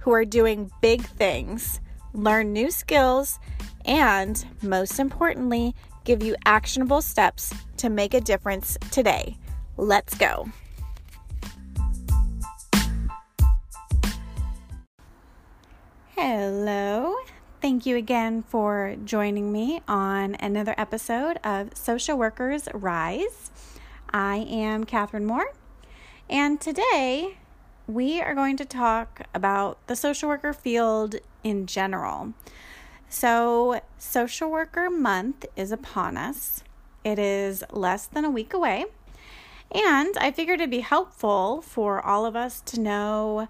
who are doing big things, learn new skills, and most importantly, give you actionable steps to make a difference today. Let's go. Hello. Thank you again for joining me on another episode of Social Workers Rise. I am Katherine Moore. And today, we are going to talk about the social worker field in general. So, Social Worker Month is upon us. It is less than a week away. And I figured it'd be helpful for all of us to know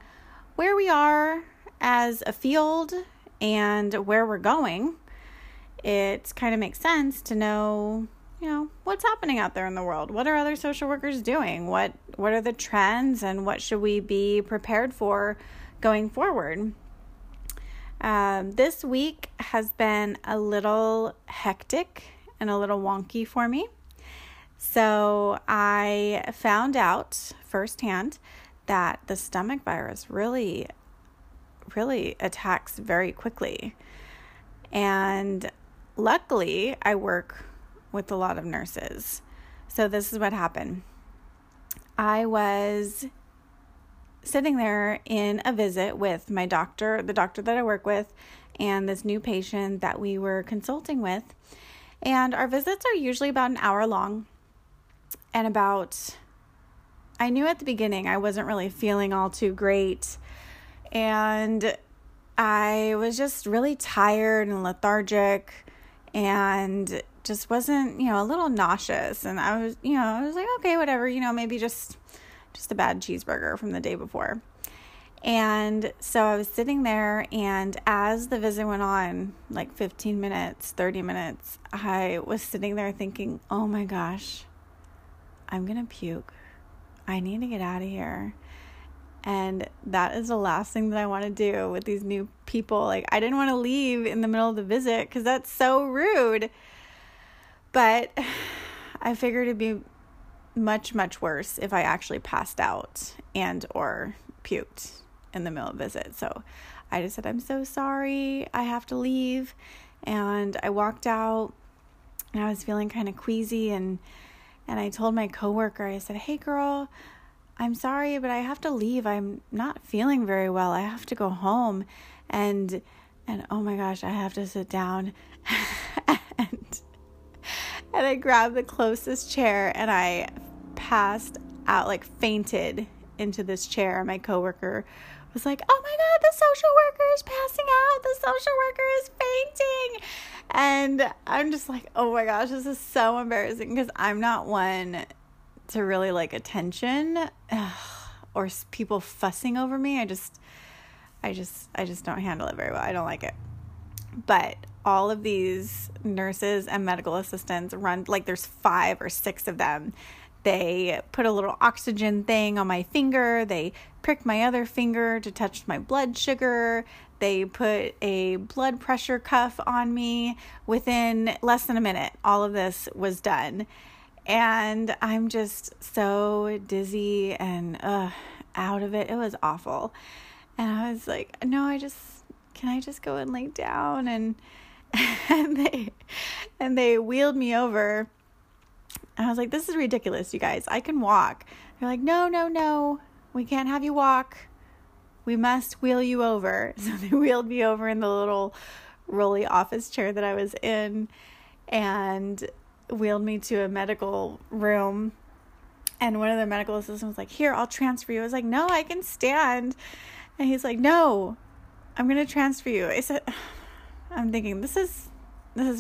where we are as a field and where we're going. It kind of makes sense to know, what's happening out there in the world. What are other social workers doing? What are the trends, and what should we be prepared for going forward? This week has been a little hectic and a little wonky for me. So I found out firsthand that the stomach virus really, really attacks very quickly. And luckily, I work with a lot of nurses. So this is what happened. I was sitting there in a visit with my doctor, the doctor that I work with, and this new patient that we were consulting with. And our visits are usually about an hour long. And I knew at the beginning I wasn't really feeling all too great. And I was just really tired and lethargic and just wasn't, a little nauseous. And I was like, okay, whatever, maybe just a bad cheeseburger from the day before. And so I was sitting there, and as the visit went on, like 15 minutes, 30 minutes, I was sitting there thinking, oh my gosh, I'm going to puke. I need to get out of here. And that is the last thing that I want to do with these new people. Like, I didn't want to leave in the middle of the visit because that's so rude. But I figured it'd be much, much worse if I actually passed out and or puked in the middle of the visit. So I just said, I'm so sorry, I have to leave. And I walked out, and I was feeling kind of queasy. And I told my coworker, I said, hey girl, I'm sorry, but I have to leave. I'm not feeling very well. I have to go home. And oh my gosh, I have to sit down. And I grabbed the closest chair, and I passed out, like fainted into this chair. My coworker was like, oh my God, the social worker is passing out. The social worker is fainting. And I'm just like, oh my gosh, this is so embarrassing, because I'm not one to really like attention or people fussing over me. I just don't handle it very well. I don't like it. But all of these nurses and medical assistants run, like there's 5 or 6 of them. They put a little oxygen thing on my finger. They prick my other finger to touch my blood sugar. They put a blood pressure cuff on me. Within less than a minute, all of this was done. And I'm just so dizzy and out of it. It was awful. And I was like, no, can I just go and lay down? And they wheeled me over. And I was like, this is ridiculous, you guys. I can walk. They're like, no. We can't have you walk. We must wheel you over. So they wheeled me over in the little rolly office chair that I was in and wheeled me to a medical room. And one of the medical assistants was like, here, I'll transfer you. I was like, no, I can stand. And he's like, no, I'm going to transfer you. I said, I'm thinking, this is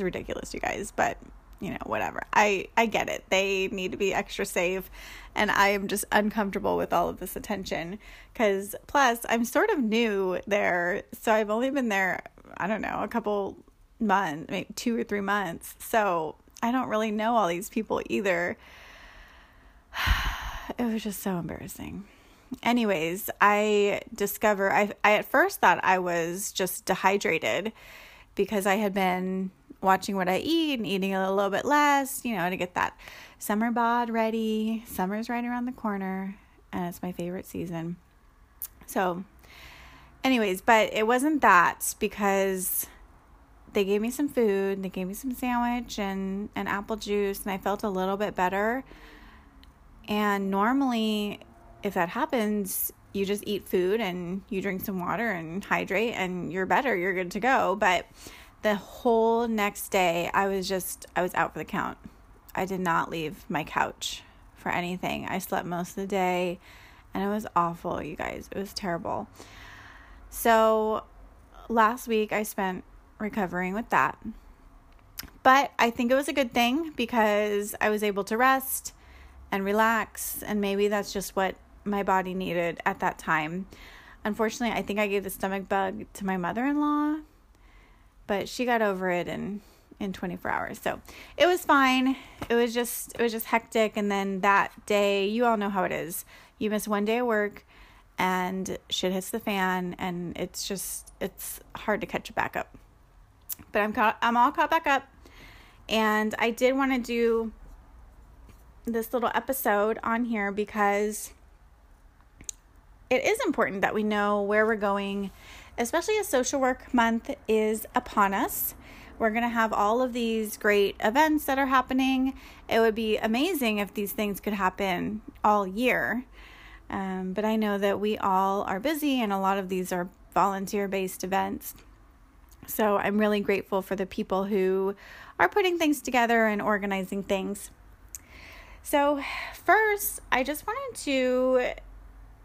ridiculous, you guys, but you know, whatever. I get it. They need to be extra safe. And I am just uncomfortable with all of this attention because plus I'm sort of new there. So I've only been there, I don't know, a couple months, maybe 2 or 3 months. So I don't really know all these people either. It was just so embarrassing. Anyways, I discover I at first thought I was just dehydrated because I had been watching what I eat and eating a little bit less, you know, to get that summer bod ready. Summer's right around the corner and it's my favorite season. So anyways, but it wasn't that because they gave me some food, they gave me some sandwich and an apple juice and I felt a little bit better. And normally if that happens, you just eat food and you drink some water and hydrate and you're better, you're good to go. But the whole next day, I was out for the count. I did not leave my couch for anything. I slept most of the day and it was awful, you guys. It was terrible. So last week I spent recovering with that. But I think it was a good thing because I was able to rest and relax, and maybe that's just what my body needed at that time. Unfortunately, I think I gave the stomach bug to my mother-in-law, but she got over it in 24 hours. So it was fine. It was just hectic. And then that day, you all know how it is. You miss one day of work and shit hits the fan and it's hard to catch it back up. But I'm all caught back up. And I did want to do this little episode on here because it is important that we know where we're going, especially as Social Work Month is upon us. We're going to have all of these great events that are happening. It would be amazing if these things could happen all year. But I know that we all are busy and a lot of these are volunteer-based events. So I'm really grateful for the people who are putting things together and organizing things. So first, I just wanted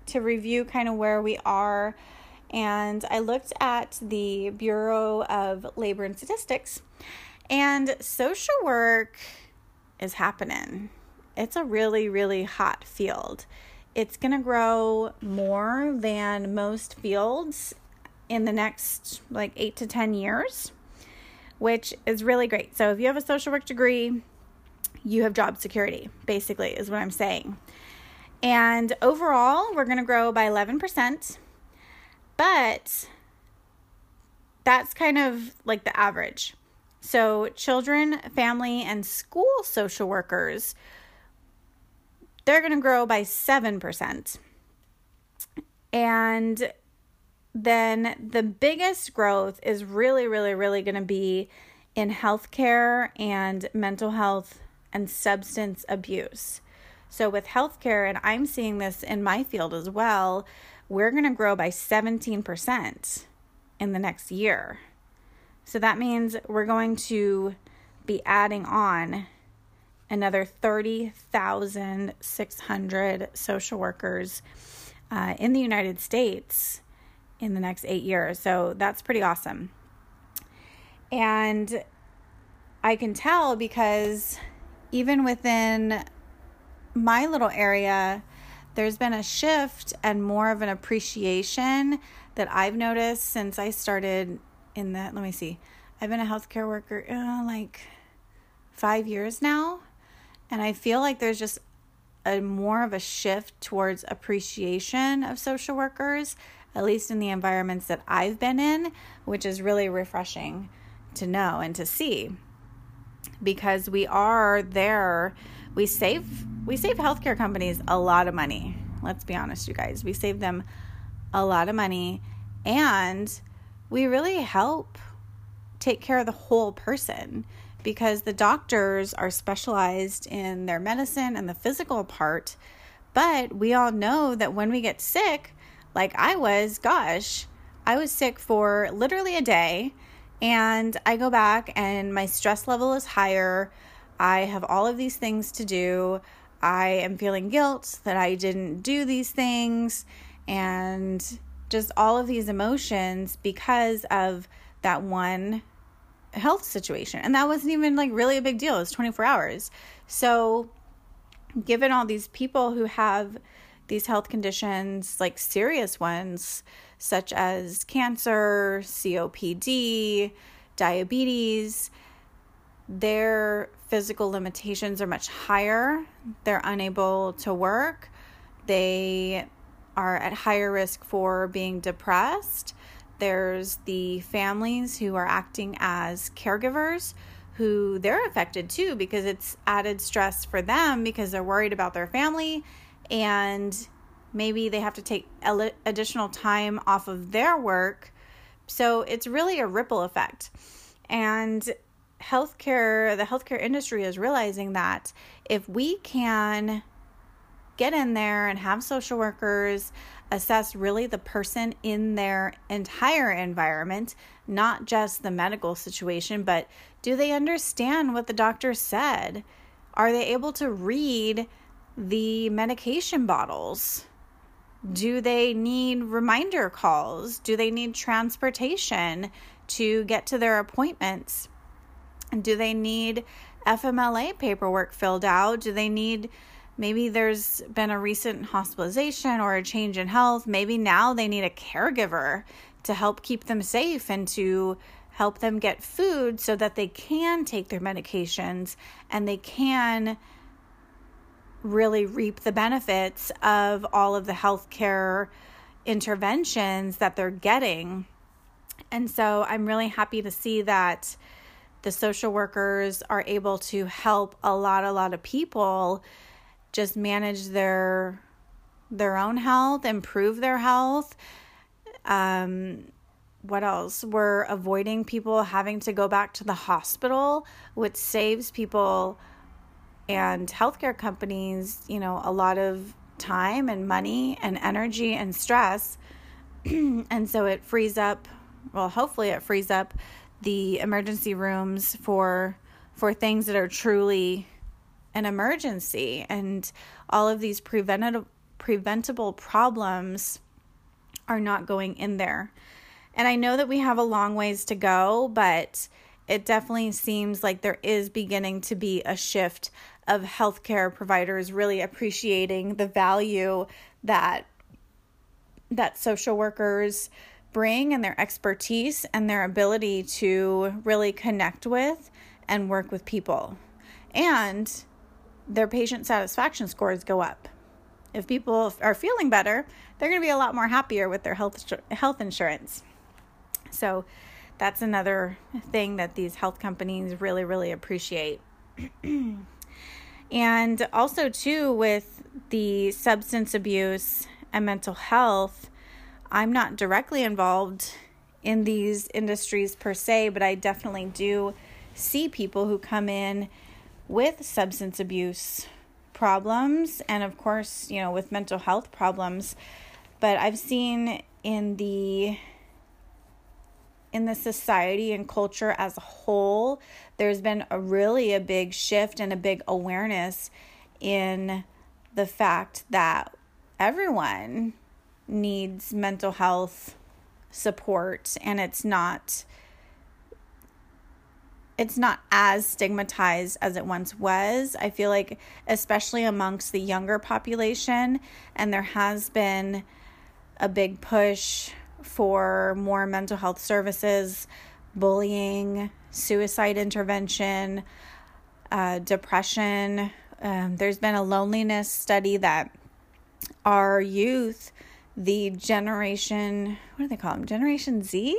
to review kind of where we are. And I looked at the Bureau of Labor and Statistics, and social work is happening. It's a really, really hot field. It's going to grow more than most fields in the next like 8 to 10 years, which is really great. So if you have a social work degree, you have job security, basically, is what I'm saying. And overall, we're going to grow by 11%. But that's kind of like the average. So children, family, and school social workers, they're going to grow by 7%. And then the biggest growth is really, really, really going to be in healthcare and mental health and substance abuse. So with healthcare, and I'm seeing this in my field as well, we're going to grow by 17% in the next year. So that means we're going to be adding on another 30,600 social workers in the United States in the next 8 years. So that's pretty awesome. And I can tell because even within my little area, there's been a shift and more of an appreciation that I've noticed since I started in that. Let me see. I've been a healthcare worker like 5 years now. And I feel like there's just a more of a shift towards appreciation of social workers, at least in the environments that I've been in, which is really refreshing to know and to see. Because we are there. We save healthcare companies a lot of money. Let's be honest, you guys. We save them a lot of money, and we really help take care of the whole person because the doctors are specialized in their medicine and the physical part, but we all know that when we get sick, like I was sick for literally a day, and I go back and my stress level is higher. I have all of these things to do. I am feeling guilt that I didn't do these things and just all of these emotions because of that one health situation. And that wasn't even like really a big deal. It was 24 hours. So given all these people who have these health conditions, like serious ones, such as cancer, COPD, diabetes, their physical limitations are much higher. They're unable to work. They are at higher risk for being depressed. There's the families who are acting as caregivers who they're affected too, because it's added stress for them because they're worried about their family. And maybe they have to take additional time off of their work. So it's really a ripple effect. And healthcare, the healthcare industry is realizing that if we can get in there and have social workers assess really the person in their entire environment, not just the medical situation, but do they understand what the doctor said? Are they able to read the medication bottles? Do they need reminder calls? Do they need transportation to get to their appointments? Do they need FMLA paperwork filled out? Do they need, maybe there's been a recent hospitalization or a change in health. Maybe now they need a caregiver to help keep them safe and to help them get food so that they can take their medications and they can really reap the benefits of all of the healthcare interventions that they're getting. And so I'm really happy to see that the social workers are able to help a lot of people just manage their own health, improve their health. What else? We're avoiding people having to go back to the hospital, which saves people and healthcare companies, you know, a lot of time and money and energy and stress. And so it frees up, well, hopefully it frees up the emergency rooms for things that are truly an emergency. And all of these preventable problems are not going in there. And I know that we have a long ways to go, but it definitely seems like there is beginning to be a shift of healthcare providers really appreciating the value that social workers bring and their expertise and their ability to really connect with and work with people. And their patient satisfaction scores go up. If people are feeling better, they're going to be a lot more happier with their health insurance. So that's another thing that these health companies really, really appreciate. And also, too, with the substance abuse and mental health, I'm not directly involved in these industries per se, but I definitely do see people who come in with substance abuse problems and, of course, you know, with mental health problems. But I've seen in the society and culture as a whole, there's been a big shift and a big awareness in the fact that everyone needs mental health support, and it's not as stigmatized as it once was. I feel like, especially amongst the younger population, and there has been a big push for more mental health services, bullying, suicide intervention, depression. There's been a loneliness study that our youth, the generation, what do they call them? Generation Z?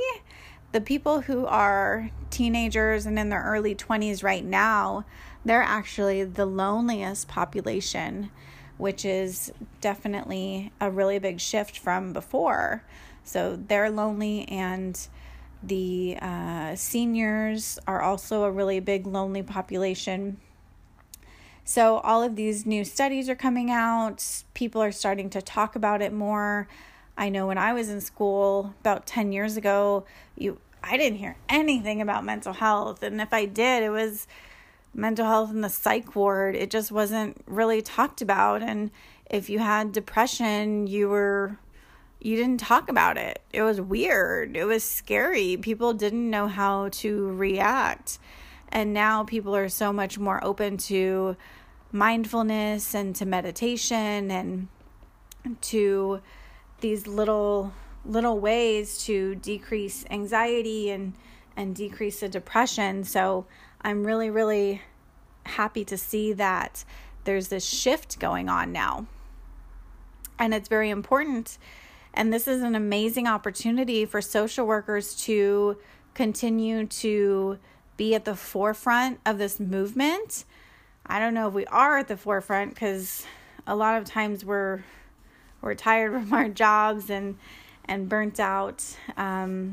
The people who are teenagers and in their early 20s right now, they're actually the loneliest population, which is definitely a really big shift from before. So they're lonely, and the seniors are also a really big lonely population. So all of these new studies are coming out. People are starting to talk about it more. I know when I was in school about 10 years ago, I didn't hear anything about mental health. And if I did, it was mental health in the psych ward. It just wasn't really talked about. And if you had depression, you didn't talk about it. It was weird. It was scary. People didn't know how to react. And now people are so much more open to mindfulness and to meditation and to these little ways to decrease anxiety and decrease the depression. So I'm really, really happy to see that there's this shift going on now. And it's very important. And this is an amazing opportunity for social workers to continue to be at the forefront of this movement. I don't know if we are at the forefront, because a lot of times we're tired from our jobs and burnt out. And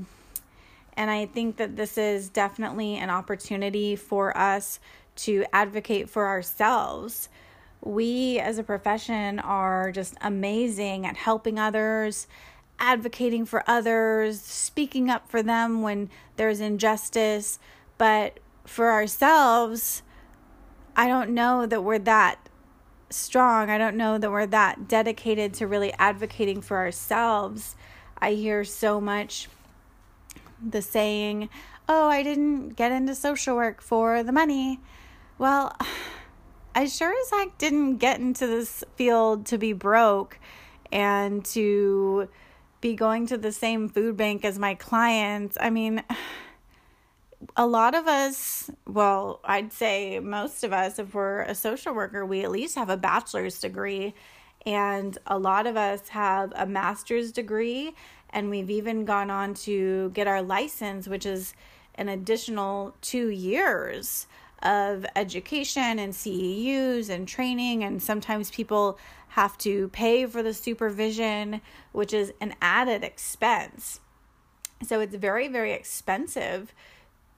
I think that this is definitely an opportunity for us to advocate for ourselves. We as a profession are just amazing at helping others, advocating for others, speaking up for them when there's injustice. But for ourselves, I don't know that we're that strong. I don't know that we're that dedicated to really advocating for ourselves. I hear so much the saying, oh, I didn't get into social work for the money. Well, I sure as heck didn't get into this field to be broke and to be going to the same food bank as my clients. I mean, a lot of us, well, I'd say most of us, if we're a social worker, we at least have a bachelor's degree. And a lot of us have a master's degree, and we've even gone on to get our license, which is an additional 2 years of education and CEUs and training. And sometimes people have to pay for the supervision, which is an added expense. So it's very, very expensive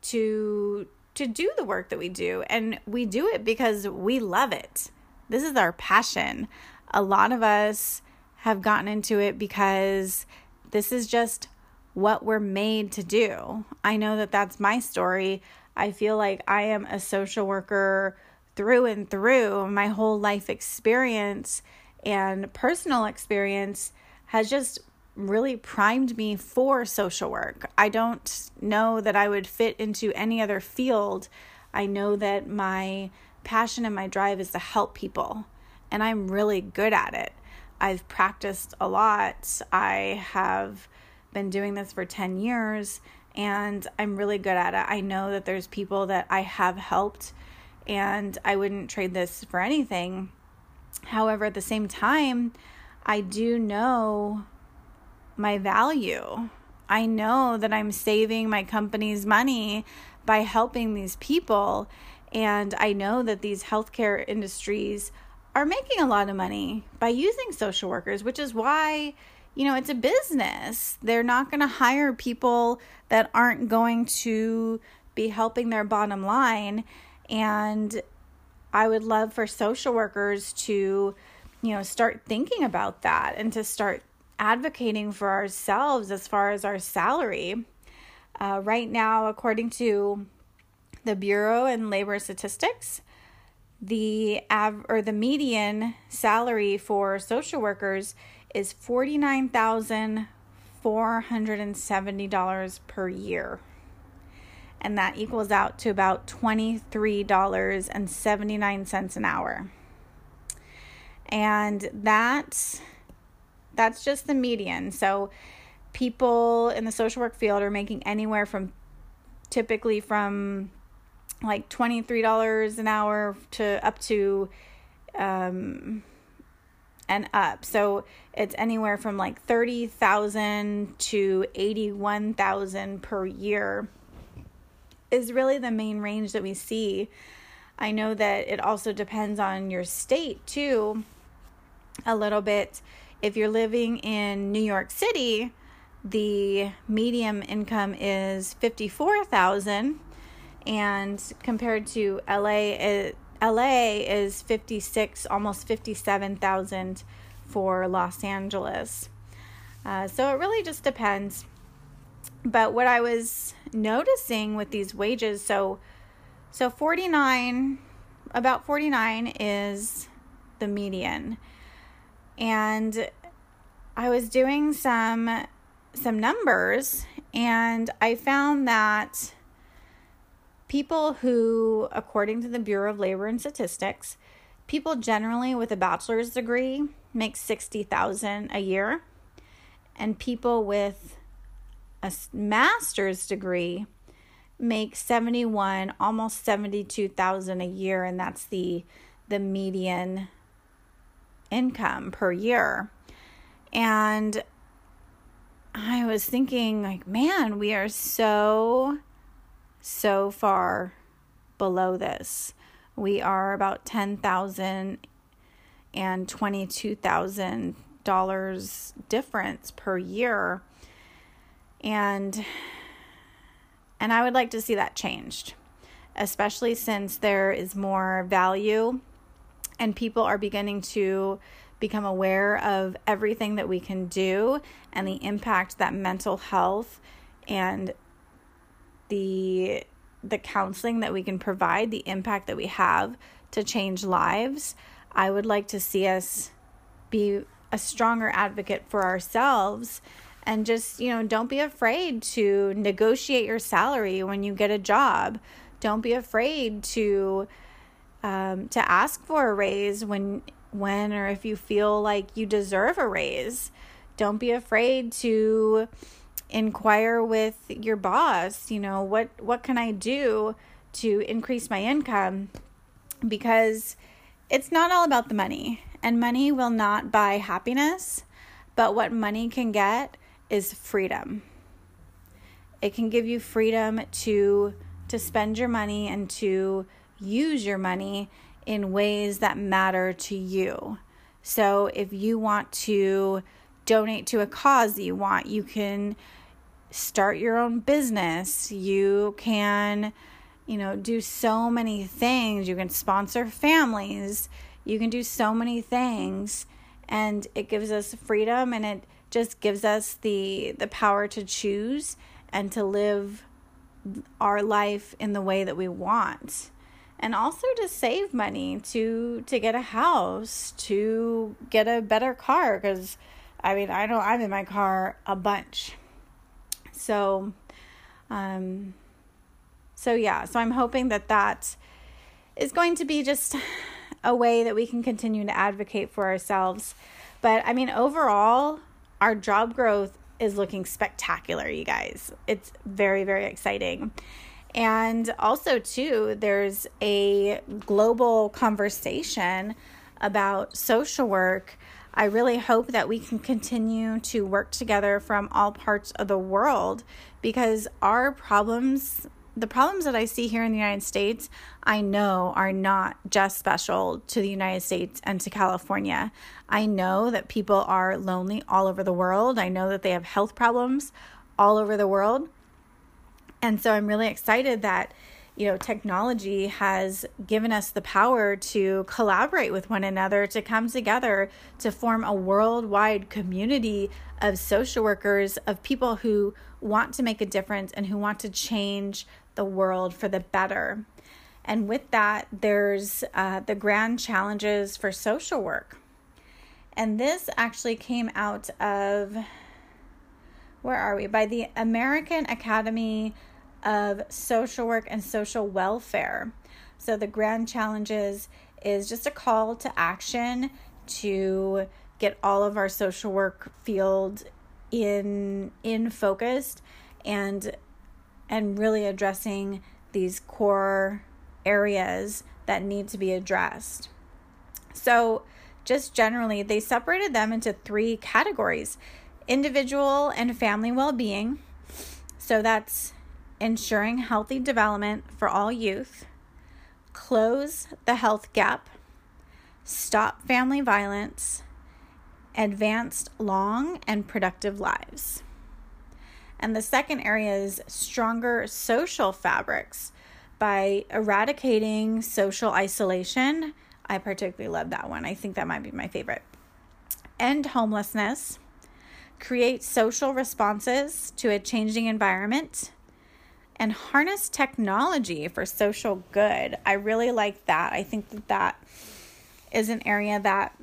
to do the work that we do. And we do it because we love it. This is our passion. A lot of us have gotten into it because this is just what we're made to do. I know that that's my story. I feel like I am a social worker through and through. My whole life experience and personal experience has just really primed me for social work. I don't know that I would fit into any other field. I know that my passion and my drive is to help people, and I'm really good at it. I've practiced a lot. I have been doing this for 10 years, and I'm really good at it. I know that there's people that I have helped, and I wouldn't trade this for anything. However, at the same time, I do know my value. I know that I'm saving my company's money by helping these people, and I know that these healthcare industries are making a lot of money by using social workers, which is why, you know, it's a business. They're not going to hire people that aren't going to be helping their bottom line. And I would love for social workers to, you know, start thinking about that and to start advocating for ourselves as far as our salary. Right now, according to the Bureau and Labor Statistics, the median salary for social workers is $49,470 per year. And that equals out to about $23.79 an hour. And that's just the median. So people in the social work field are making anywhere from typically from like $23 an hour to up to and up. So it's anywhere from like $30,000 to $81,000 per year is really the main range that we see. I know that it also depends on your state too a little bit. If you're living in New York City, the median income is $54,000. And compared to LA is 56, almost 57,000 for Los Angeles. So it really just depends. But what I was noticing with these wages, so 49, about 49 is the median. And I was doing some numbers, and I found that people who, according to the Bureau of Labor and Statistics, people generally with a bachelor's degree make $60,000 a year, and people with a master's degree make $71,000, almost $72,000 a year, and that's the median income per year. And I was thinking, like, man, we are so far below this. We are about $10,000 and $22,000 difference per year. And I would like to see that changed, especially since there is more value and people are beginning to become aware of everything that we can do and the impact that mental health and the counseling that we can provide, the impact that we have to change lives. I would like to see us be a stronger advocate for ourselves, and just, you know, don't be afraid to negotiate your salary when you get a job. Don't be afraid to ask for a raise when or if you feel like you deserve a raise. Don't be afraid to inquire with your boss, you know, what can I do to increase my income? Because it's not all about the money, and money will not buy happiness, but what money can get is freedom. It can give you freedom to spend your money and to use your money in ways that matter to you. So if you want to donate to a cause that you want, you can start your own business. You can, you know, do so many things. You can sponsor families. You can do so many things, and it gives us freedom, and it just gives us the power to choose and to live our life in the way that we want. And also to save money, to get a house, to get a better car, because I mean, I know I'm in my car a bunch. So I'm hoping that is going to be just a way that we can continue to advocate for ourselves. But I mean, overall, our job growth is looking spectacular, you guys. It's very, very exciting. And also, too, there's a global conversation about social work. I really hope that we can continue to work together from all parts of the world, because our problems, the problems that I see here in the United States, I know are not just special to the United States and to California. I know that people are lonely all over the world. I know that they have health problems all over the world. And so I'm really excited that, you know, technology has given us the power to collaborate with one another, to come together, to form a worldwide community of social workers, of people who want to make a difference and who want to change the world for the better. And with that, there's the Grand Challenges for Social Work. And this actually came out of, by the American Academy of Social Work and Social Welfare. So the Grand Challenges is just a call to action to get all of our social work field in focused and really addressing these core areas that need to be addressed. So just generally, they separated them into three categories: individual and family well-being. So that's ensuring healthy development for all youth, close the health gap, stop family violence, advanced long and productive lives. And the second area is stronger social fabrics by eradicating social isolation. I particularly love that one. I think that might be my favorite. End homelessness. Create social responses to a changing environment, and harness technology for social good. I really like that. I think that is an area that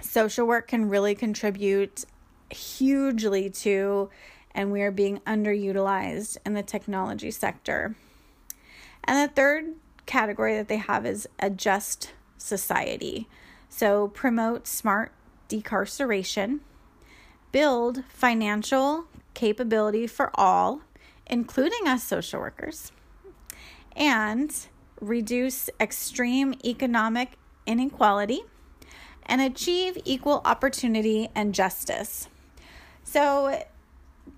social work can really contribute hugely to, and we are being underutilized in the technology sector. And the third category that they have is a just society. So promote smart decarceration, build financial capability for all, including us social workers, and reduce extreme economic inequality, and achieve equal opportunity and justice. So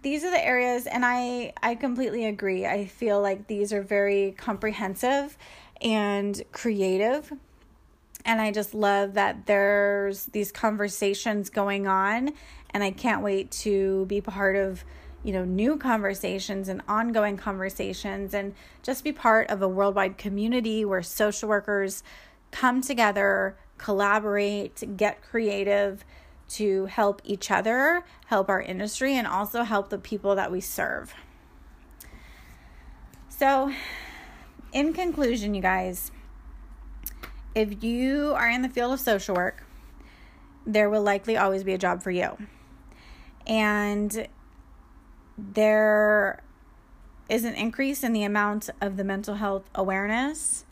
these are the areas, and I completely agree. I feel like these are very comprehensive and creative, and I just love that there's these conversations going on, and I can't wait to be part of, you know, new conversations and ongoing conversations, and just be part of a worldwide community where social workers come together, collaborate, get creative to help each other, help our industry, and also help the people that we serve. So, in conclusion, you guys, if you are in the field of social work, there will likely always be a job for you. And there is an increase in the amount of the mental health awareness.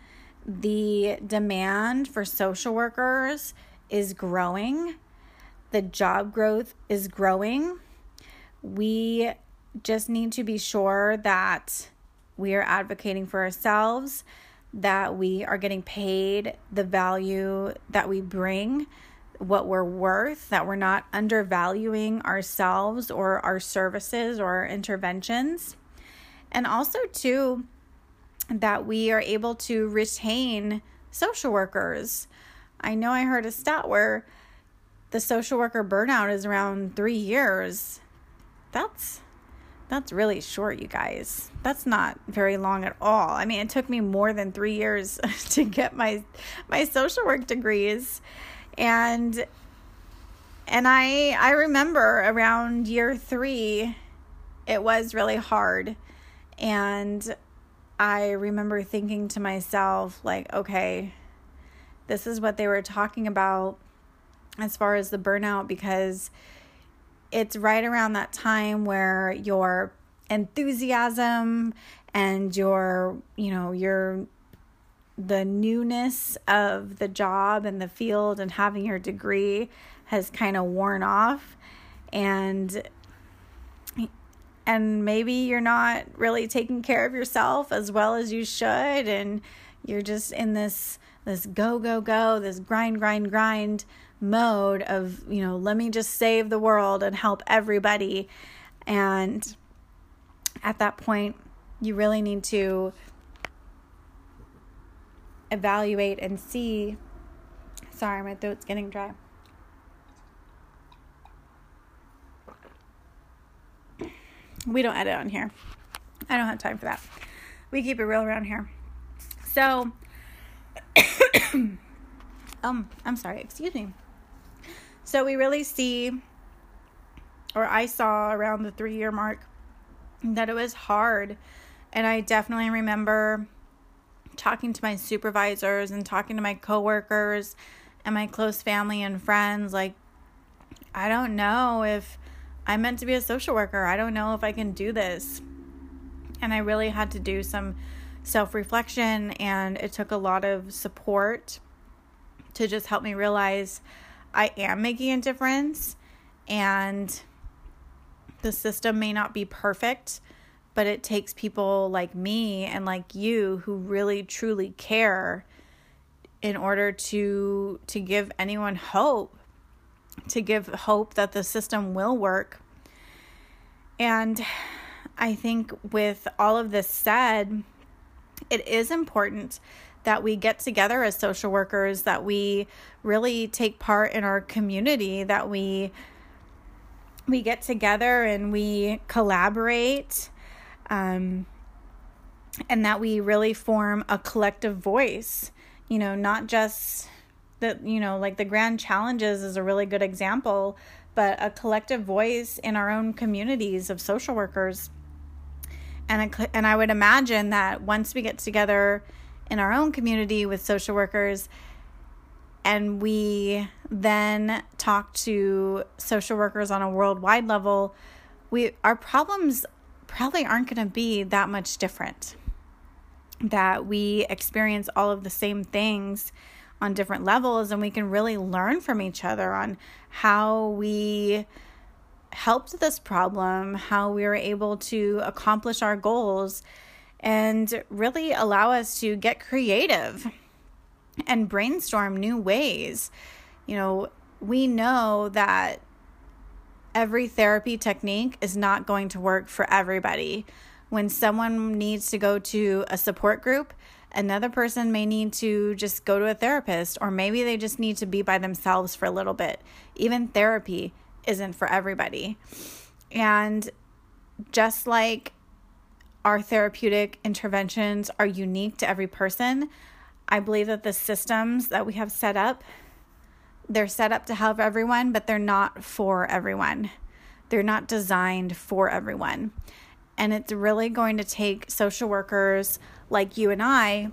The demand for social workers is growing. The job growth is growing. We just need to be sure that we are advocating for ourselves, that we are getting paid the value that we bring, what we're worth, that we're not undervaluing ourselves or our services or our interventions. And also, too, that we are able to retain social workers. I know I heard a stat where the social worker burnout is around 3 years. That's really short, you guys. That's not very long at all. I mean, it took me more than 3 years to get my social work degrees. And I remember around year 3, it was really hard. And I remember thinking to myself, like, okay, this is what they were talking about as far as the burnout, because it's right around that time where your enthusiasm and the newness of the job and the field and having your degree has kind of worn off, and maybe you're not really taking care of yourself as well as you should, and you're just in this go, this grind mode of, let me just save the world and help everybody. And at that point, you really need to evaluate and see. Sorry, my throat's getting dry. We don't edit on here. I don't have time for that. We keep it real around here. So, I'm sorry, excuse me. So we really see, or I saw around the 3-year mark, that it was hard. And I definitely remember talking to my supervisors and talking to my coworkers and my close family and friends, like, I don't know if I'm meant to be a social worker. I don't know if I can do this. And I really had to do some self-reflection, and it took a lot of support to just help me realize I am making a difference, and the system may not be perfect, but it takes people like me and like you who really truly care in order to give anyone hope, to give hope that the system will work. And I think with all of this said, it is important that we get together as social workers, that we really take part in our community, that we get together and we collaborate, and that we really form a collective voice, not just that, like the Grand Challenges is a really good example, but a collective voice in our own communities of social workers. And I would imagine that once we get together in our own community with social workers, And we then talked to social workers on a worldwide level, our problems probably aren't going to be that much different, that we experience all of the same things on different levels, and we can really learn from each other on how we helped this problem, how we were able to accomplish our goals, and really allow us to get creative and brainstorm new ways. You know, we know that every therapy technique is not going to work for everybody. When someone needs to go to a support group, another person may need to just go to a therapist, or maybe they just need to be by themselves for a little bit. Even therapy isn't for everybody. And just like our therapeutic interventions are unique to every person, I believe that the systems that we have set up, they're set up to help everyone, but they're not for everyone. They're not designed for everyone. And it's really going to take social workers like you and I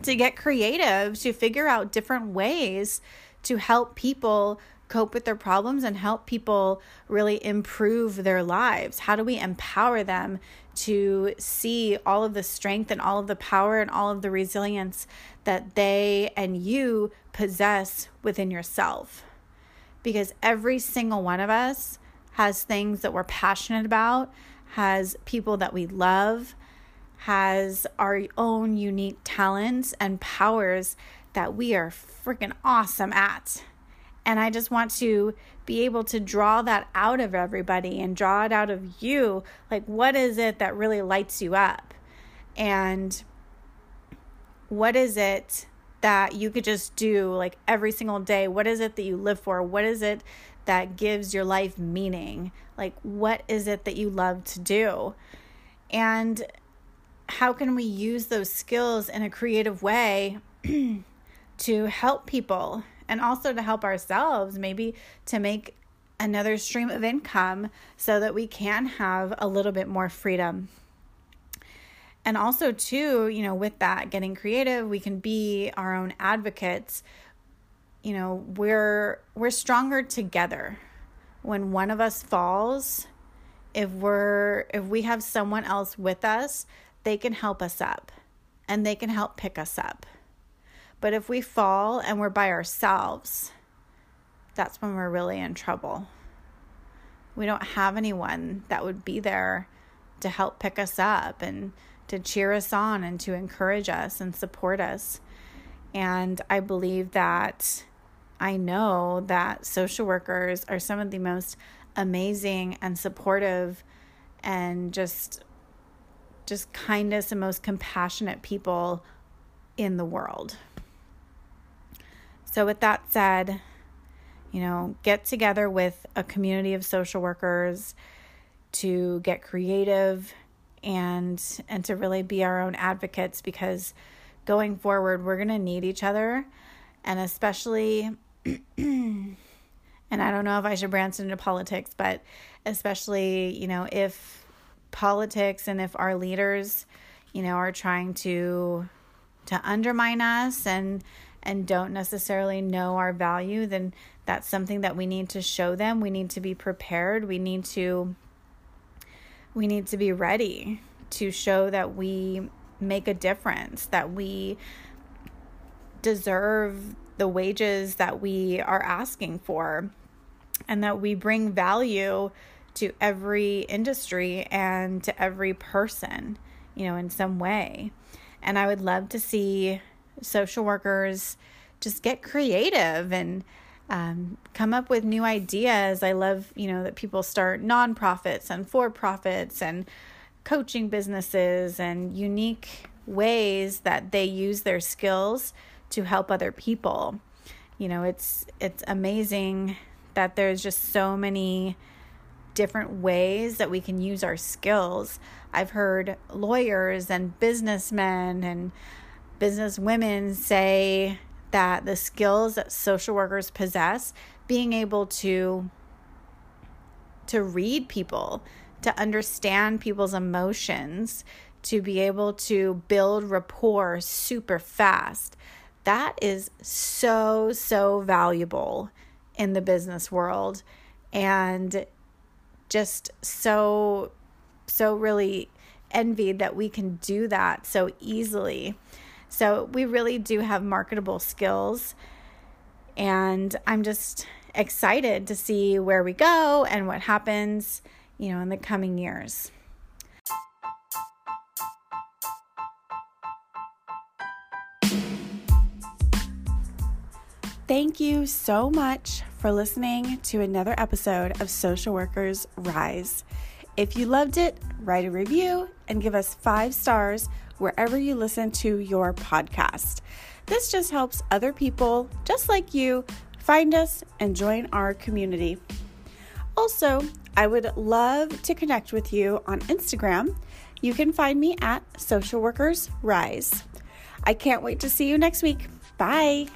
to get creative, to figure out different ways to help people cope with their problems and help people really improve their lives. How do we empower them to see all of the strength and all of the power and all of the resilience that they and you possess within yourself? Because every single one of us has things that we're passionate about, has people that we love, has our own unique talents and powers that we are freaking awesome at. And I just want to be able to draw that out of everybody and draw it out of you. Like, what is it that really lights you up? And what is it that you could just do like every single day? What is it that you live for? What is it that gives your life meaning? Like, what is it that you love to do? And how can we use those skills in a creative way to help people? And also to help ourselves, maybe to make another stream of income so that we can have a little bit more freedom. And also too, you know, with that, getting creative, we can be our own advocates. You know, we're stronger together. When one of us falls, if we have someone else with us, they can help us up and they can help pick us up. But if we fall and we're by ourselves, that's when we're really in trouble. We don't have anyone that would be there to help pick us up and to cheer us on and to encourage us and support us. And I believe that, I know that social workers are some of the most amazing and supportive and just kindest and most compassionate people in the world. So with that said, you know, get together with a community of social workers to get creative and to really be our own advocates, because going forward, we're going to need each other. And especially, and I don't know if I should branch into politics, but especially, you know, if politics and if our leaders, you know, are trying to undermine us and don't necessarily know our value, then that's something that we need to show them. We need to be prepared. We need to be ready to show that we make a difference, that we deserve the wages that we are asking for, and that we bring value to every industry and to every person, you know, in some way. And I would love to see social workers just get creative and come up with new ideas. I love, you know, that people start nonprofits and for-profits and coaching businesses and unique ways that they use their skills to help other people. You know, it's amazing that there's just so many different ways that we can use our skills. I've heard lawyers and businessmen and businesswomen say that the skills that social workers possess, being able to read people, to understand people's emotions, to be able to build rapport super fast, that is so, so valuable in the business world, and just so, so really envied that we can do that so easily. So we really do have marketable skills, and I'm just excited to see where we go and what happens, you know, in the coming years. Thank you so much for listening to another episode of Social Workers Rise. If you loved it, write a review and give us 5 stars wherever you listen to your podcast. This just helps other people just like you find us and join our community. Also, I would love to connect with you on Instagram. You can find me at Social Workers Rise. I can't wait to see you next week. Bye.